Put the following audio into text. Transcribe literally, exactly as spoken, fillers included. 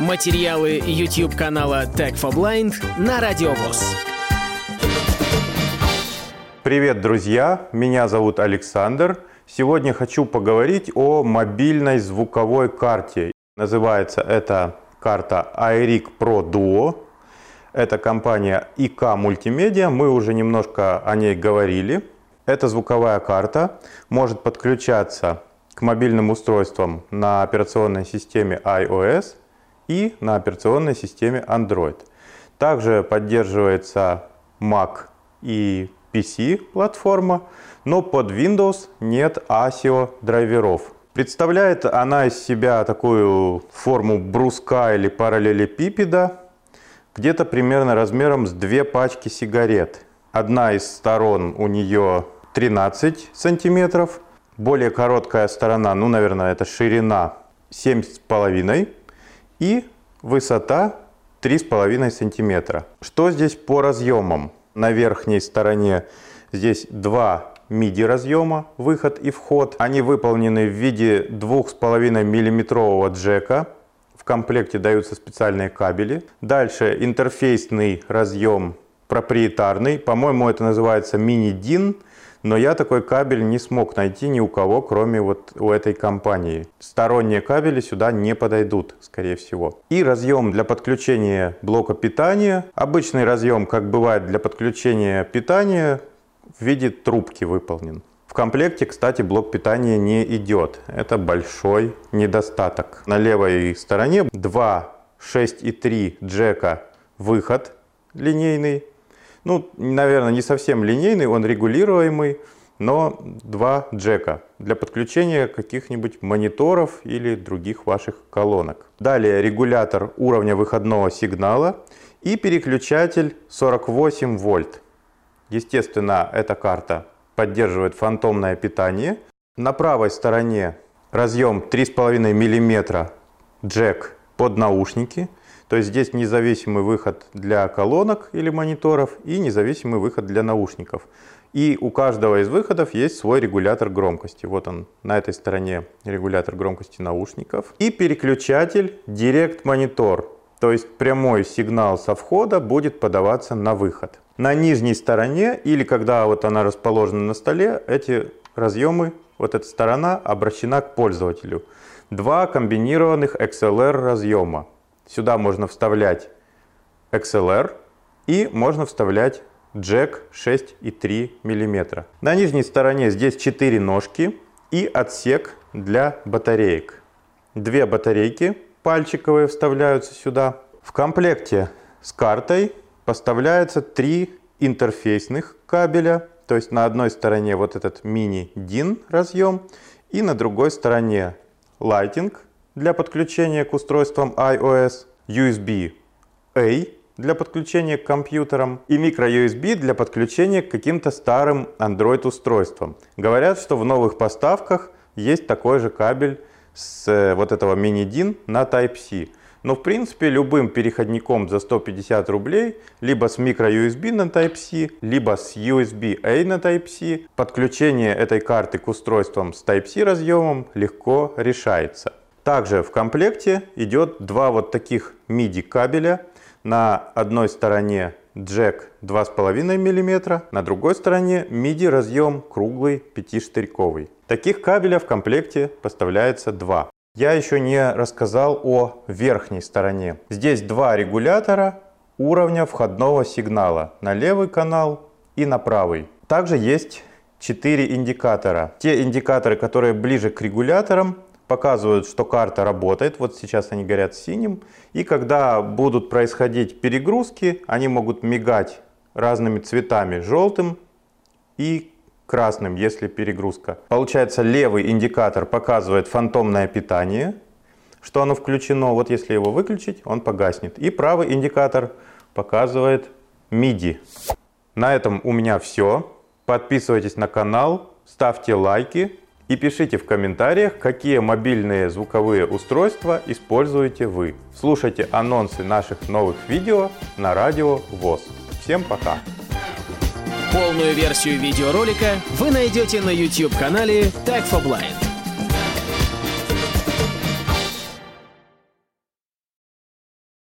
Материалы YouTube-канала Tech for Blind на Радио ВОС. Привет, друзья! Меня зовут Александр. Сегодня хочу поговорить о мобильной звуковой карте. Называется эта карта iRig Pro Duo. Это компания ай кей Multimedia. Мы уже немножко о ней говорили. Эта звуковая карта может подключаться к мобильным устройствам на операционной системе iOS и на операционной системе Android. Также поддерживается Mac и пи си платформа, но под Windows нет асио драйверов. Представляет она из себя такую форму бруска или параллелепипеда, где-то примерно размером с две пачки сигарет. Одна из сторон у нее тринадцать сантиметров, более короткая сторона, ну, наверное, это ширина семь с половиной и высота три с половиной сантиметра. Что здесь по разъемам? На верхней стороне здесь два миди разъема, выход и вход. Они выполнены в виде два с половиной миллиметрового джека. В комплекте даются специальные кабели. Дальше интерфейсный разъем проприетарный. По-моему, это называется мини-дин, но я такой кабель не смог найти ни у кого, кроме вот у этой компании. Сторонние кабели сюда не подойдут, скорее всего. И разъем для подключения блока питания. Обычный разъем, как бывает для подключения питания, в виде трубки выполнен. В комплекте, кстати, блок питания не идет. Это большой недостаток. На левой стороне два, шесть и три джека выход линейный. Ну, наверное, не совсем линейный, он регулируемый, но два джека для подключения каких-нибудь мониторов или других ваших колонок. Далее регулятор уровня выходного сигнала и переключатель сорок восемь вольт. Естественно, эта карта поддерживает фантомное питание. На правой стороне разъем три с половиной миллиметра джек под наушники. То есть здесь независимый выход для колонок или мониторов и независимый выход для наушников. И у каждого из выходов есть свой регулятор громкости. Вот он, на этой стороне регулятор громкости наушников. И переключатель Direct Monitor. То есть прямой сигнал со входа будет подаваться на выход. На нижней стороне, или когда вот она расположена на столе, эти разъемы, вот эта сторона обращена к пользователю. Два комбинированных икс эл эр разъема. Сюда можно вставлять икс эл эр и можно вставлять джек шесть и три миллиметра. На нижней стороне здесь четыре ножки и отсек для батареек. Две батарейки пальчиковые вставляются сюда. В комплекте с картой поставляется три интерфейсных кабеля. То есть на одной стороне вот этот мини-дин разъем и на другой стороне Lightning для подключения к устройствам iOS, ю эс би-A для подключения к компьютерам и микро ю эс би для подключения к каким-то старым Android-устройствам. Говорят, что в новых поставках есть такой же кабель с вот этого мини-дин на Type-C. Но в принципе любым переходником за сто пятьдесят рублей, либо с микро ю эс би на Type-C, либо с ю эс би-A на Type-C, подключение этой карты к устройствам с Type-C разъемом легко решается. Также в комплекте идет два вот таких миди кабеля. На одной стороне джек два с половиной миллиметра, на другой стороне миди разъем круглый пятиштырьковый. Таких кабеля в комплекте поставляется два. Я еще не рассказал о верхней стороне. Здесь два регулятора уровня входного сигнала на левый канал и на правый. Также есть четыре индикатора. Те индикаторы, которые ближе к регуляторам, показывают, что карта работает. Вот сейчас они горят синим. И когда будут происходить перегрузки, они могут мигать разными цветами, желтым и красным, если перегрузка. Получается, левый индикатор показывает фантомное питание, что оно включено. Вот если его выключить, он погаснет. И правый индикатор показывает миди. На этом у меня все. Подписывайтесь на канал, ставьте лайки. И пишите в комментариях, какие мобильные звуковые устройства используете вы. Слушайте анонсы наших новых видео на Радио ВОС. Всем пока! Полную версию видеоролика вы найдете на YouTube-канале Tech for Blind.